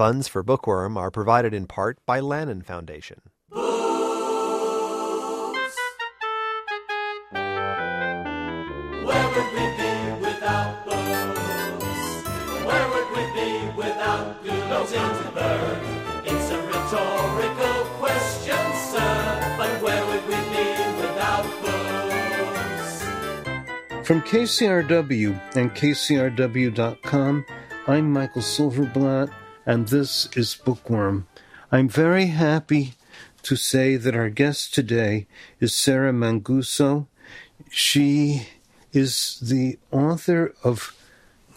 Funds for Bookworm are provided in part by Lannan Foundation. Books. Where would we be without books? Where would we be without Gulo Ginsberg? It's a rhetorical question, sir, but where would we be without books? From KCRW and KCRW.com, I'm Michael Silverblatt, and this is Bookworm. I'm very happy to say that our guest today is Sarah Manguso. She is the author of,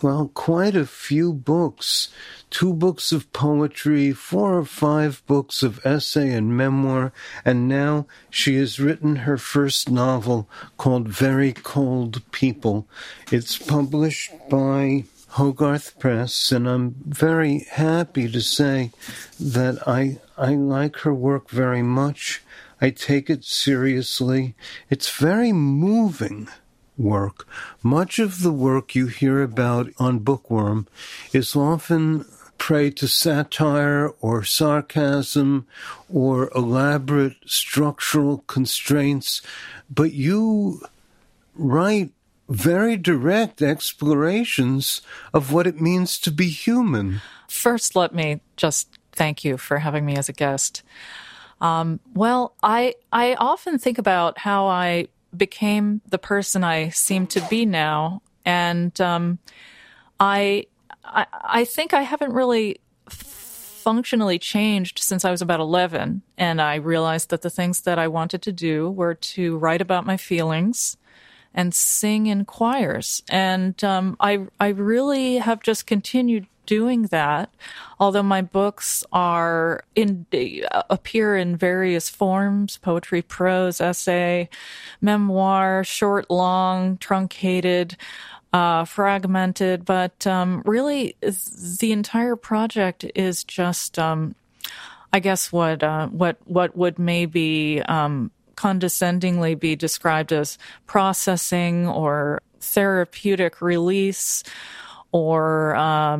well, quite a few books, 2 books of poetry, 4 or 5 books of essay and memoir, and now she has written her first novel called Very Cold People. It's published by Hogarth Press, and I'm very happy to say that I like her work very much. I take it seriously. It's very moving work. Much of the work you hear about on Bookworm is often prey to satire or sarcasm or elaborate structural constraints, but you write very direct explorations of what it means to be human. First, let me just thank you for having me as a guest. I often think about how I became the person I seem to be now, and I think I haven't really functionally changed since I was about 11, and I realized that the things that I wanted to do were to write about my feelings and sing in choirs. And I really have just continued doing that, although my books are appear in various forms: poetry, prose, essay, memoir, short, long, truncated, fragmented. But really, the entire project is just, I guess, what would maybe condescendingly be described as processing or therapeutic release, or all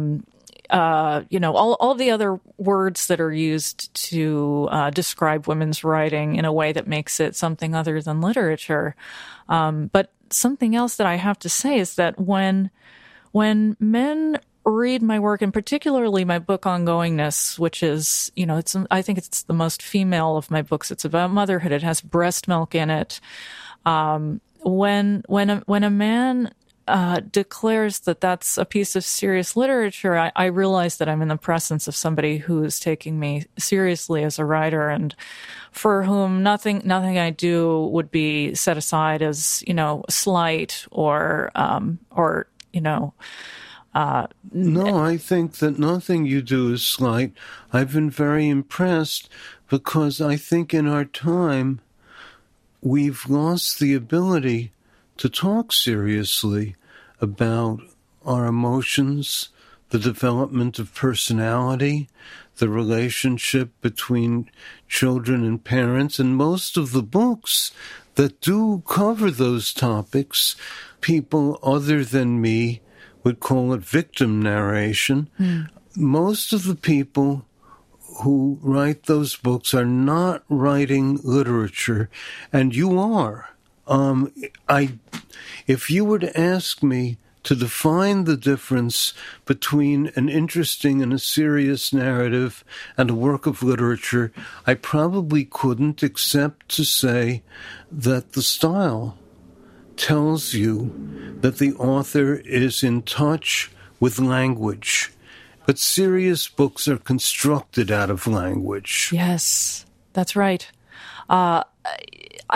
the other words that are used to describe women's writing in a way that makes it something other than literature. But something else that I have to say is that when men read my work, and particularly my book Ongoingness, which is, I think it's the most female of my books. It's about motherhood. It has breast milk in it. When a man declares that that's a piece of serious literature, I realize that I'm in the presence of somebody who is taking me seriously as a writer, and for whom nothing I do would be set aside as, slight or. No, I think that nothing you do is slight. I've been very impressed, because I think in our time we've lost the ability to talk seriously about our emotions, the development of personality, the relationship between children and parents, and most of the books that do cover those topics, people other than me would call it victim narration. Mm. Most of the people who write those books are not writing literature, and you are. If you were to ask me to define the difference between an interesting and a serious narrative and a work of literature, I probably couldn't, except to say that the style tells you that the author is in touch with language. But serious books are constructed out of language. Yes, that's right. I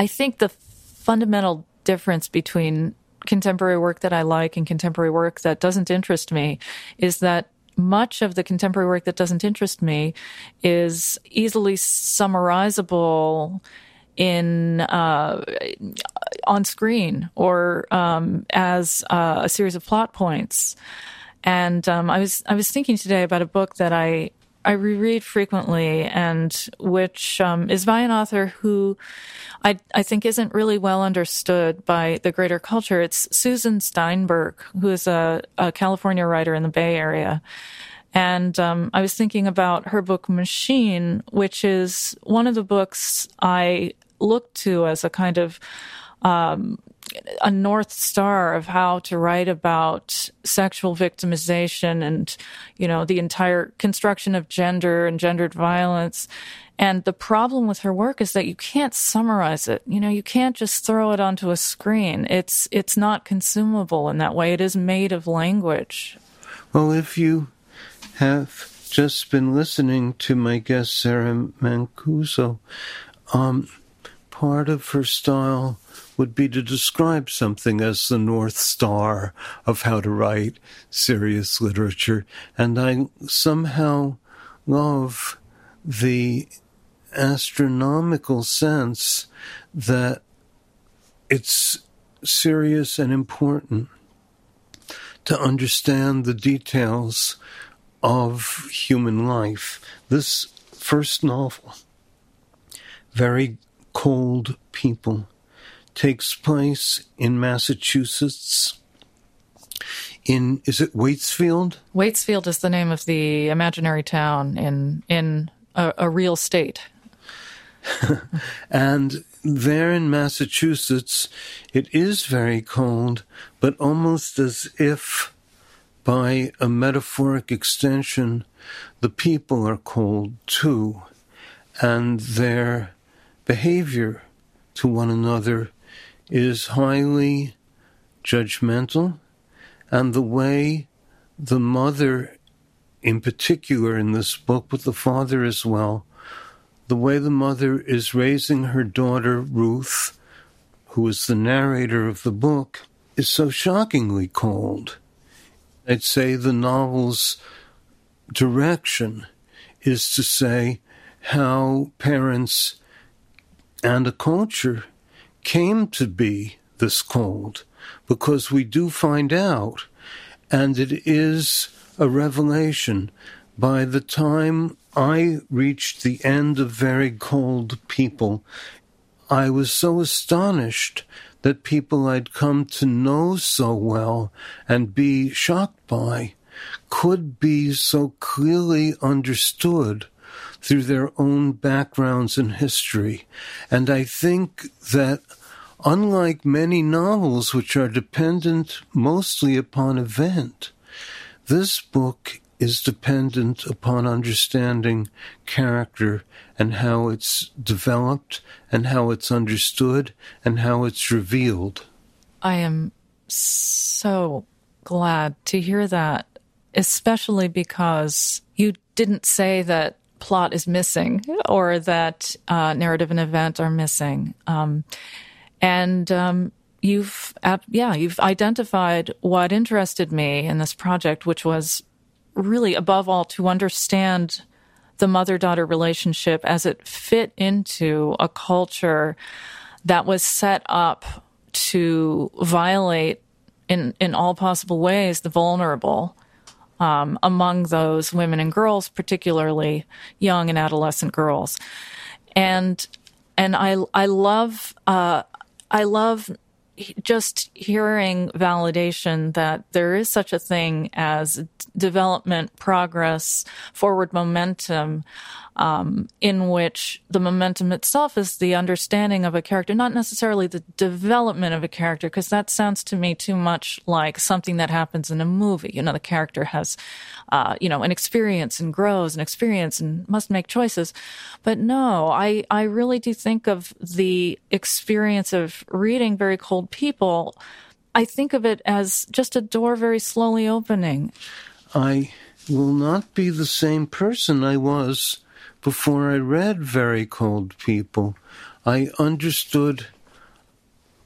think the fundamental difference between contemporary work that I like and contemporary work that doesn't interest me is that much of the contemporary work that doesn't interest me is easily summarizable in on screen or as a series of plot points. And I was thinking today about a book that I reread frequently, and which is by an author who I think isn't really well understood by the greater culture. It's Susan Steinberg, who is a California writer in the Bay Area. And I was thinking about her book Machine, which is one of the books I look to as a kind of a North Star of how to write about sexual victimization and, you know, the entire construction of gender and gendered violence. And the problem with her work is that you can't summarize it. You know, you can't just throw it onto a screen. It's not consumable in that way. It is made of language. Well, if you have just been listening to my guest, Sarah Manguso, part of her style would be to describe something as the North Star of how to write serious literature. And I somehow love the astronomical sense that it's serious and important to understand the details of human life. This first novel, Very Cold People, takes place in Massachusetts. Is it Waitsfield? Waitsfield is the name of the imaginary town in a real state. And there in Massachusetts, it is very cold, but almost as if by a metaphoric extension, the people are cold too, and their behavior to one another is highly judgmental. And the way the mother, in particular in this book, but the father as well, the way the mother is raising her daughter, Ruth, who is the narrator of the book, is so shockingly cold. I'd say the novel's direction is to say how parents and a culture came to be this cold, because we do find out, and it is a revelation. By the time I reached the end of Very Cold People, I was so astonished that people I'd come to know so well and be shocked by could be so clearly understood through their own backgrounds and history. And I think that unlike many novels which are dependent mostly upon event, this book is dependent upon understanding character and how it's developed and how it's understood and how it's revealed. I am so glad to hear that, especially because you didn't say that plot is missing or that narrative and event are missing. You've identified what interested me in this project, which was really, above all, to understand the mother-daughter relationship as it fit into a culture that was set up to violate in all possible ways the vulnerable, among those women and girls, particularly young and adolescent girls. And I love just hearing validation that there is such a thing as development, progress, forward momentum, in which the momentum itself is the understanding of a character, not necessarily the development of a character, because that sounds to me too much like something that happens in a movie. You know, the character has, an experience and grows and experience and must make choices. But no, I really do think of the experience of reading Very Cold People, I think of it as just a door very slowly opening. I will not be the same person I was before I read Very Cold People. I understood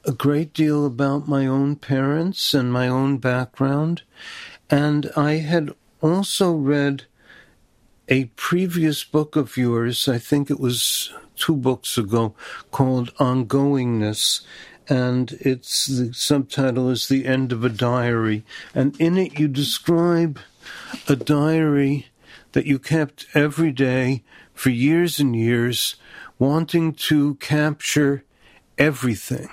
a great deal about my own parents and my own background, and I had also read a previous book of yours, I think it was 2 books ago, called Ongoingness, and its the subtitle is The End of a Diary, and in it you describe a diary that you kept every day for years and years, wanting to capture everything.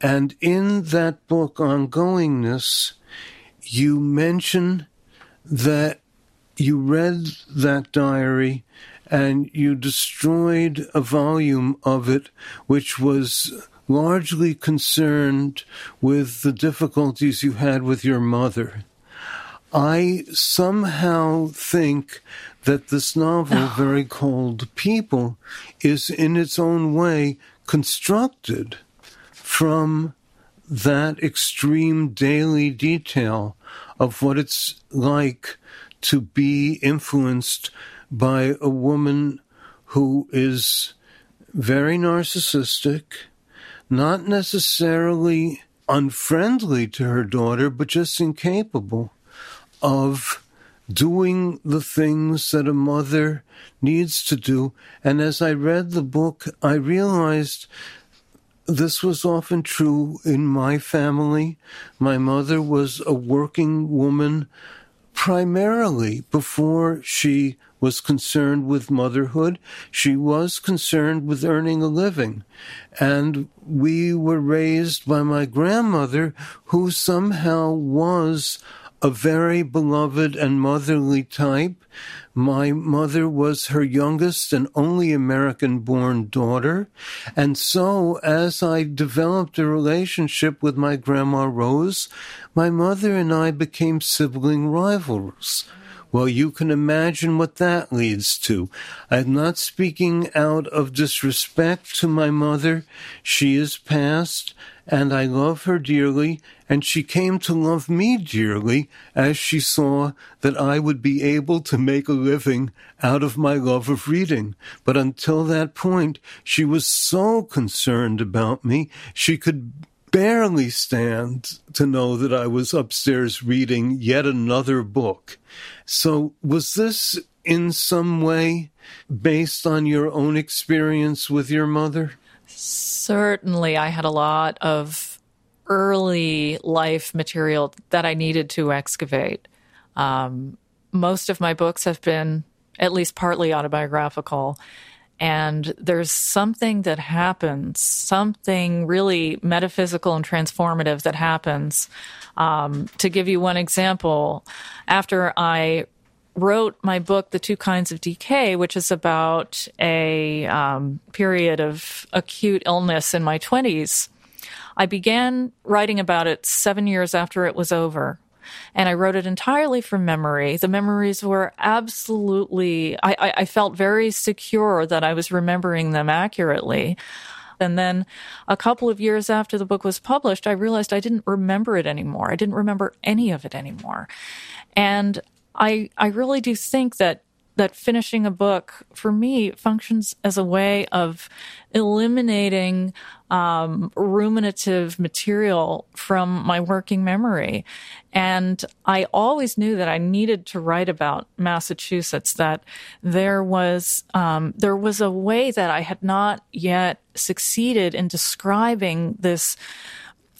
And in that book, Ongoingness, you mention that you read that diary and you destroyed a volume of it which was largely concerned with the difficulties you had with your mother. I somehow think that this novel, Very Cold People, is in its own way constructed from that extreme daily detail of what it's like to be influenced by a woman who is very narcissistic, not necessarily unfriendly to her daughter, but just incapable of doing the things that a mother needs to do. And as I read the book, I realized this was often true in my family. My mother was a working woman primarily before she was concerned with motherhood. She was concerned with earning a living. And we were raised by my grandmother, who somehow was a very beloved and motherly type. My mother was her youngest and only American-born daughter. And so as I developed a relationship with my Grandma Rose, my mother and I became sibling rivals. Well, you can imagine what that leads to. I'm not speaking out of disrespect to my mother. She is passed, and I love her dearly, and she came to love me dearly as she saw that I would be able to make a living out of my love of reading. But until that point, she was so concerned about me, she could barely stand to know that I was upstairs reading yet another book. So was this in some way based on your own experience with your mother? Certainly, I had a lot of early life material that I needed to excavate. Most of my books have been at least partly autobiographical. And there's something that happens, something really metaphysical and transformative that happens. To give you one example, after I wrote my book, The Two Kinds of Decay, which is about a period of acute illness in my 20s, I began writing about it 7 years after it was over. And I wrote it entirely from memory. The memories were absolutely, I felt very secure that I was remembering them accurately. And then a couple of years after the book was published, I realized I didn't remember it anymore. I didn't remember any of it anymore. And I really do think that finishing a book, for me, functions as a way of eliminating ruminative material from my working memory. And I always knew that I needed to write about Massachusetts, that there was a way that I had not yet succeeded in describing this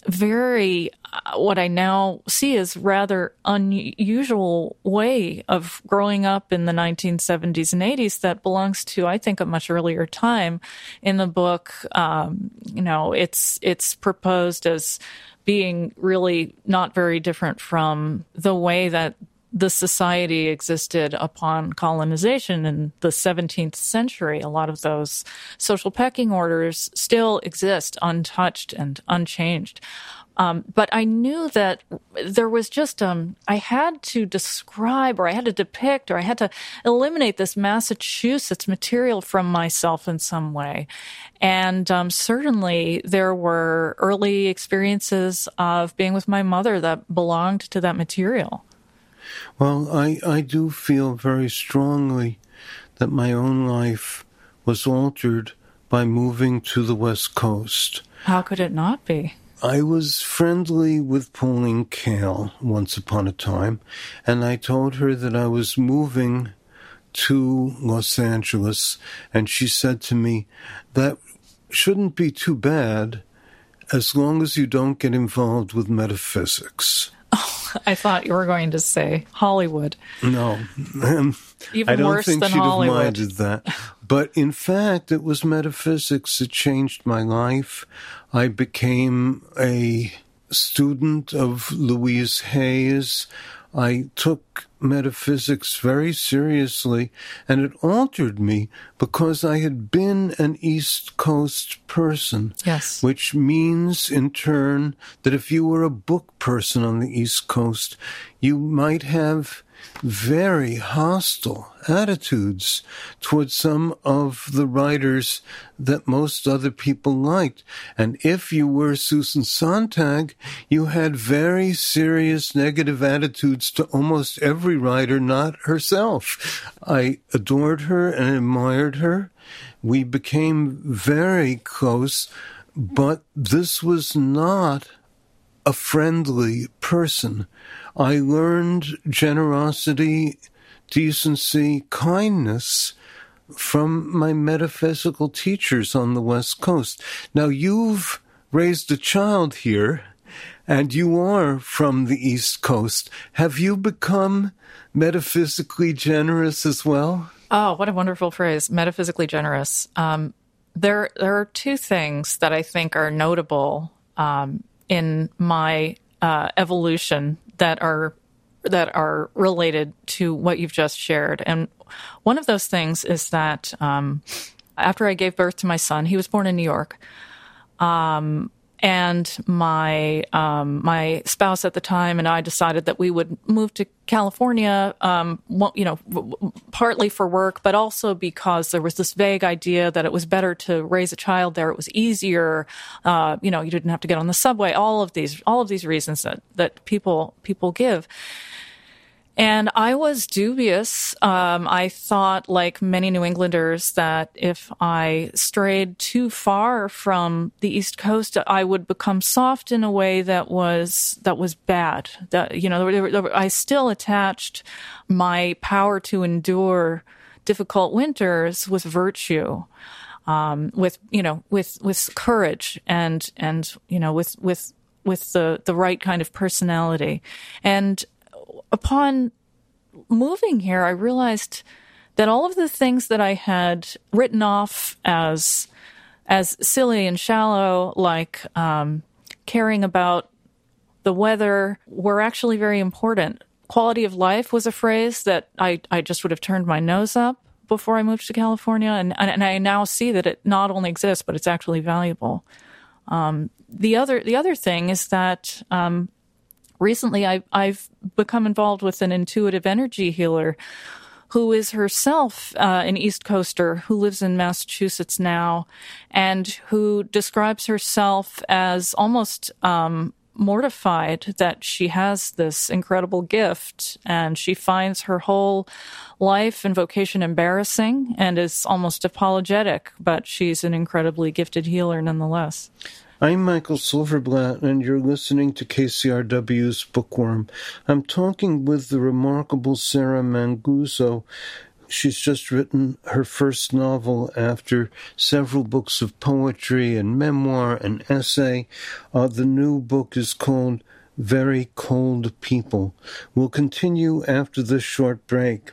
very, what I now see is rather unusual way of growing up in the 1970s and 80s that belongs to, I think, a much earlier time. In the book, it's proposed as being really not very different from the way that the society existed upon colonization in the 17th century. A lot of those social pecking orders still exist untouched and unchanged. But I knew that there was just, I had to describe, or I had to depict, or I had to eliminate this Massachusetts material from myself in some way. And certainly there were early experiences of being with my mother that belonged to that material. Well, I do feel very strongly that my own life was altered by moving to the West Coast. How could it not be? I was friendly with Pauline Kael once upon a time, and I told her that I was moving to Los Angeles, and she said to me, that shouldn't be too bad as long as you don't get involved with metaphysics. Oh, I thought you were going to say Hollywood. No. Even worse than Hollywood. I don't think she'd have minded that. But in fact, it was metaphysics that changed my life. I became a student of Louise Hayes. I took metaphysics very seriously, and it altered me because I had been an East Coast person. Yes. Which means, in turn, that if you were a book person on the East Coast, you might have very hostile attitudes towards some of the writers that most other people liked. And if you were Susan Sontag, you had very serious negative attitudes to almost every writer, not herself. I adored her and admired her. We became very close, but this was not a friendly person. I learned generosity, decency, kindness from my metaphysical teachers on the West Coast. Now, you've raised a child here, and you are from the East Coast. Have you become metaphysically generous as well? Oh, what a wonderful phrase, metaphysically generous. There are two things that I think are notable in my evolution that are related to what you've just shared. And one of those things is that after I gave birth to my son, he was born in New York, and my spouse at the time and I decided that we would move to California, partly for work, but also because there was this vague idea that it was better to raise a child there. It was easier. You didn't have to get on the subway. All of these reasons that people give. And I was dubious. I thought, like many New Englanders, that if I strayed too far from the East Coast, I would become soft in a way that was bad. I still attached my power to endure difficult winters with virtue, with courage, and with the right kind of personality. And upon moving here, I realized that all of the things that I had written off as silly and shallow, like caring about the weather, were actually very important. Quality of life was a phrase that I just would have turned my nose up before I moved to California, and I now see that it not only exists, but it's actually valuable. The other thing is that recently, I've become involved with an intuitive energy healer who is herself an East Coaster who lives in Massachusetts now and who describes herself as almost mortified that she has this incredible gift, and she finds her whole life and vocation embarrassing and is almost apologetic, but she's an incredibly gifted healer nonetheless. I'm Michael Silverblatt, and you're listening to KCRW's Bookworm. I'm talking with the remarkable Sarah Manguso. She's just written her first novel after several books of poetry and memoir and essay. The new book is called Very Cold People. We'll continue after this short break.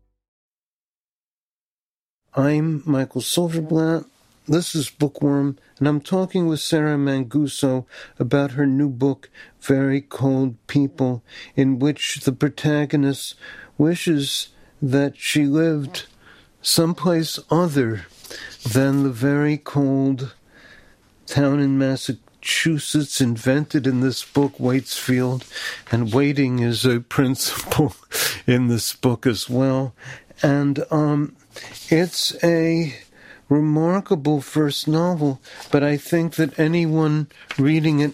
I'm Michael Silverblatt, this is Bookworm, and I'm talking with Sarah Manguso about her new book, Very Cold People, in which the protagonist wishes that she lived someplace other than the very cold town in Massachusetts invented in this book, Waitsfield, and waiting is a principle in this book as well. And it's a remarkable first novel, but I think that anyone reading it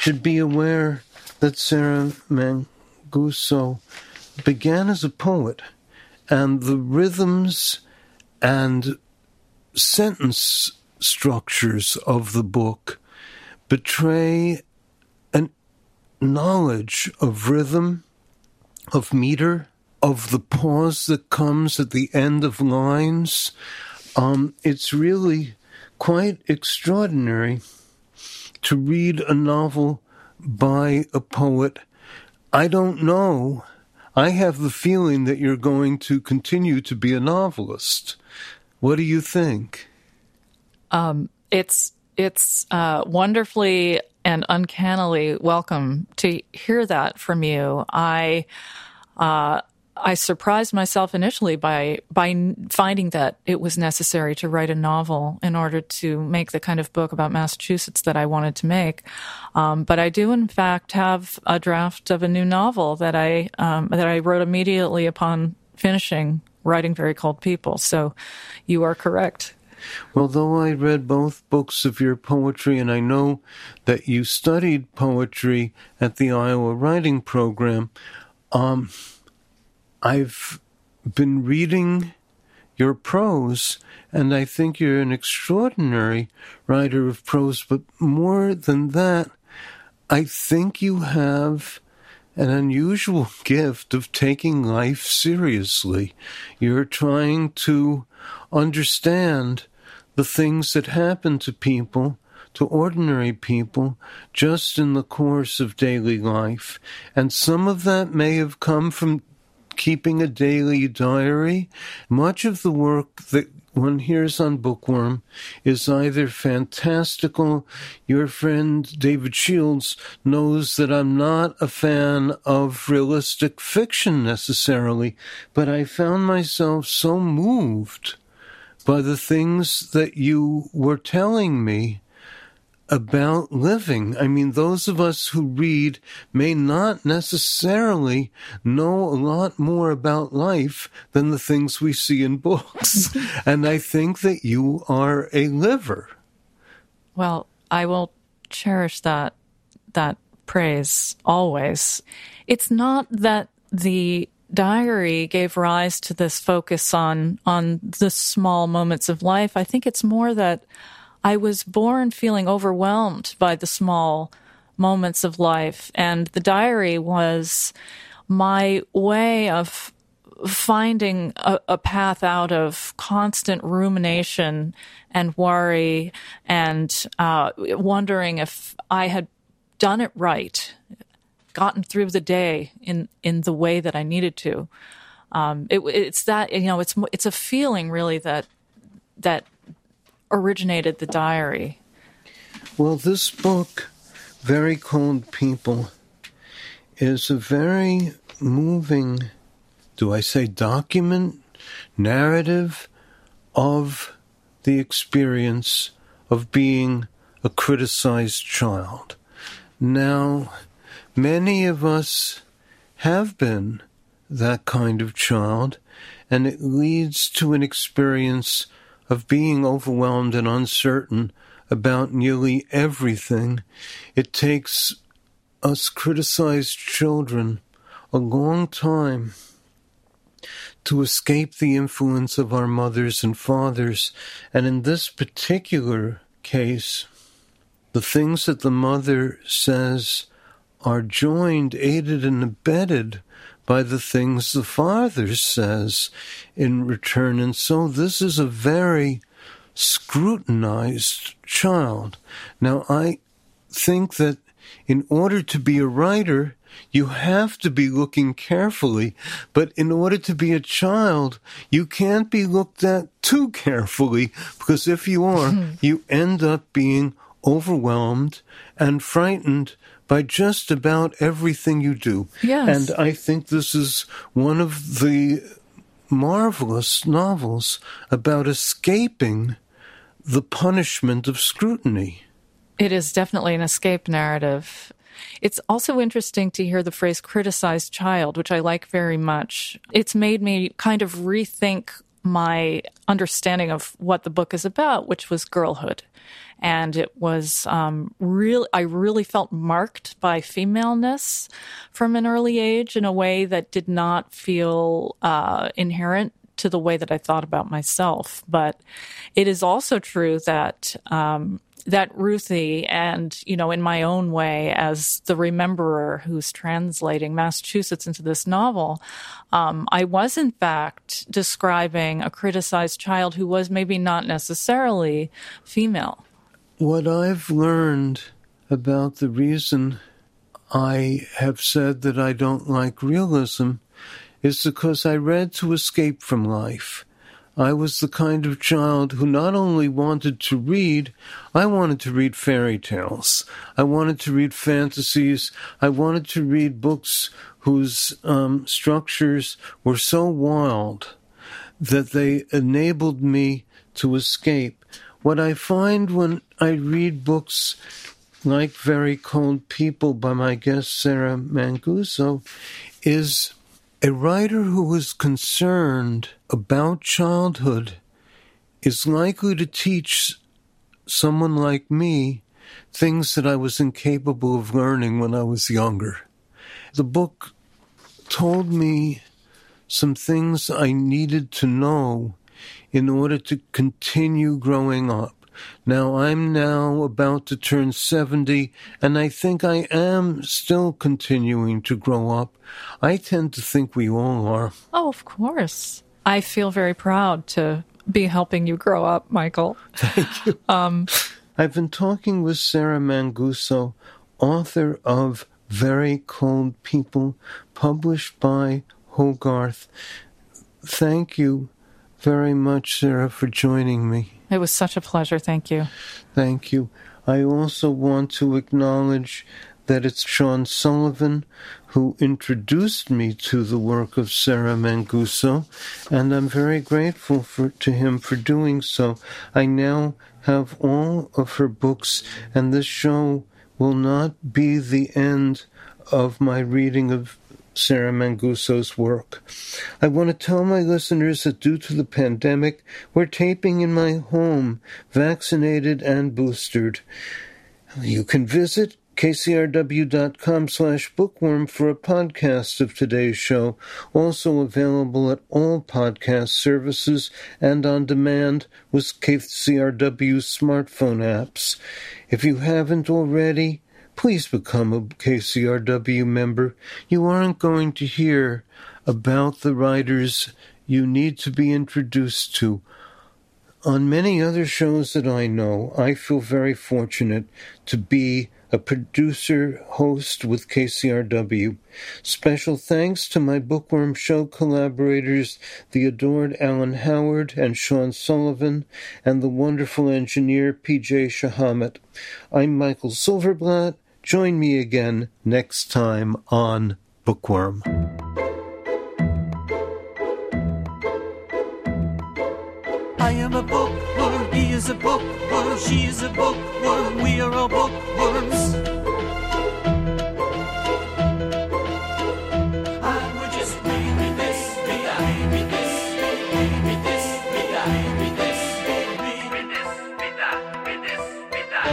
should be aware that Sarah Manguso began as a poet, and the rhythms and sentence structures of the book betray an knowledge of rhythm, of meter, of the pause that comes at the end of lines. It's really quite extraordinary to read a novel by a poet. I don't know. I have the feeling that you're going to continue to be a novelist. What do you think? It's wonderfully and uncannily welcome to hear that from you. I surprised myself initially by finding that it was necessary to write a novel in order to make the kind of book about Massachusetts that I wanted to make. But I do, in fact, have a draft of a new novel that I wrote immediately upon finishing writing Very Cold People. So you are correct. Well, though I read both books of your poetry, and I know that you studied poetry at the Iowa Writing Program, I've been reading your prose, and I think you're an extraordinary writer of prose. But more than that, I think you have an unusual gift of taking life seriously. You're trying to understand the things that happen to people, to ordinary people, just in the course of daily life. And some of that may have come from keeping a daily diary. Much of the work that one hears on Bookworm is either fantastical. Your friend David Shields knows that I'm not a fan of realistic fiction necessarily, but I found myself so moved by the things that you were telling me about living. I mean, those of us who read may not necessarily know a lot more about life than the things we see in books. And I think that you are a liver. Well, I will cherish that praise always. It's not that the diary gave rise to this focus on the small moments of life. I think it's more that I was born feeling overwhelmed by the small moments of life, and the diary was my way of finding a path out of constant rumination and worry and wondering if I had done it right, gotten through the day in the way that I needed to. It's that, you know, it's a feeling really that originated the diary. Well, this book, Very Cold People, is a very moving, do I say document, narrative of the experience of being a criticized child. Now, many of us have been that kind of child, and it leads to an experience of being overwhelmed and uncertain about nearly everything. It takes us criticized children a long time to escape the influence of our mothers and fathers. And in this particular case, the things that the mother says are joined, aided, and abetted by the things the Father says in return. And so this is a very scrutinized child. Now, I think that in order to be a writer, you have to be looking carefully. But in order to be a child, you can't be looked at too carefully, because if you are, you end up being overwhelmed and frightened by just about everything you do. Yes. And I think this is one of the marvelous novels about escaping the punishment of scrutiny. It is definitely an escape narrative. It's also interesting to hear the phrase criticized child, which I like very much. It's made me kind of rethink my understanding of what the book is about, which was girlhood. And it was I really felt marked by femaleness from an early age in a way that did not feel inherent to the way that I thought about myself. But it is also true that that Ruthie and, you know, in my own way as the rememberer who's translating Massachusetts into this novel, I was in fact describing a criticized child who was maybe not necessarily female. What I've learned about the reason I have said that I don't like realism is because I read to escape from life. I was the kind of child who not only wanted to read, I wanted to read fairy tales. I wanted to read fantasies. I wanted to read books whose structures were so wild that they enabled me to escape. What I find when I read books like Very Cold People by my guest Sarah Manguso is a writer who is concerned about childhood is likely to teach someone like me things that I was incapable of learning when I was younger. The book told me some things I needed to know in order to continue growing up. Now, I'm now about to turn 70, and I think I am still continuing to grow up. I tend to think we all are. Oh, of course. I feel very proud to be helping you grow up, Michael. Thank you. I've been talking with Sarah Manguso, author of Very Cold People, published by Hogarth. Thank you very much, Sarah, for joining me. It was such a pleasure. Thank you. Thank you. I also want to acknowledge that it's Sean Sullivan who introduced me to the work of Sarah Manguso, and I'm very grateful to him for doing so. I now have all of her books, and this show will not be the end of my reading of Sarah Manguso's work. I want to tell my listeners that due to the pandemic, we're taping in my home, vaccinated and boosted. You can visit kcrw.com/bookworm for a podcast of today's show, also available at all podcast services and on demand with KCRW smartphone apps. If you haven't already, please become a KCRW member. You aren't going to hear about the writers you need to be introduced to. On many other shows that I know, I feel very fortunate to be a producer host with KCRW. Special thanks to my Bookworm Show collaborators, the adored Alan Howard and Sean Sullivan, and the wonderful engineer P.J. Shahamet. I'm Michael Silverblatt. Join me again next time on Bookworm. I am a bookworm, he is a bookworm, she is a bookworm, we are all bookworms. And we're just read this, read this, read this, read this, read this, read that.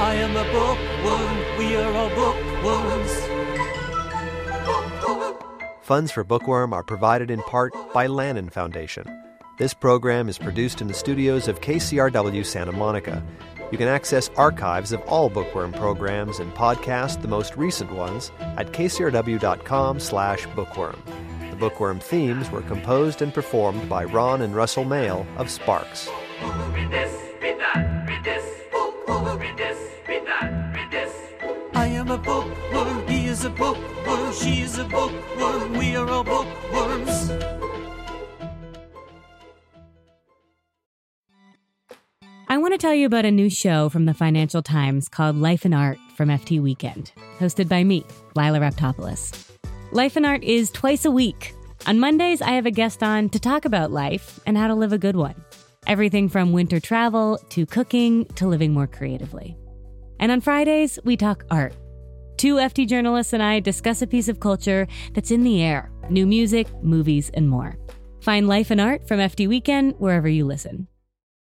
I am a bookworm. We are all bookworms. Funds for Bookworm are provided in part by Lannan Foundation. This program is produced in the studios of KCRW Santa Monica. You can access archives of all Bookworm programs and podcasts, the most recent ones, at kcrw.com/bookworm. The Bookworm themes were composed and performed by Ron and Russell Mayle of Sparks. Read this, read that, read this, read this, read that, read this. I am a bookworm, he is a bookworm, she is a bookworm, we are all bookworms. I want to tell you about a new show from the Financial Times called Life and Art from FT Weekend, hosted by me, Lila Raptopoulos. Life and Art is twice a week. On Mondays, I have a guest on to talk about life and how to live a good one. Everything from winter travel to cooking to living more creatively. And on Fridays, we talk art. Two FT journalists and I discuss a piece of culture that's in the air, new music, movies, and more. Find Life and Art from FT Weekend wherever you listen.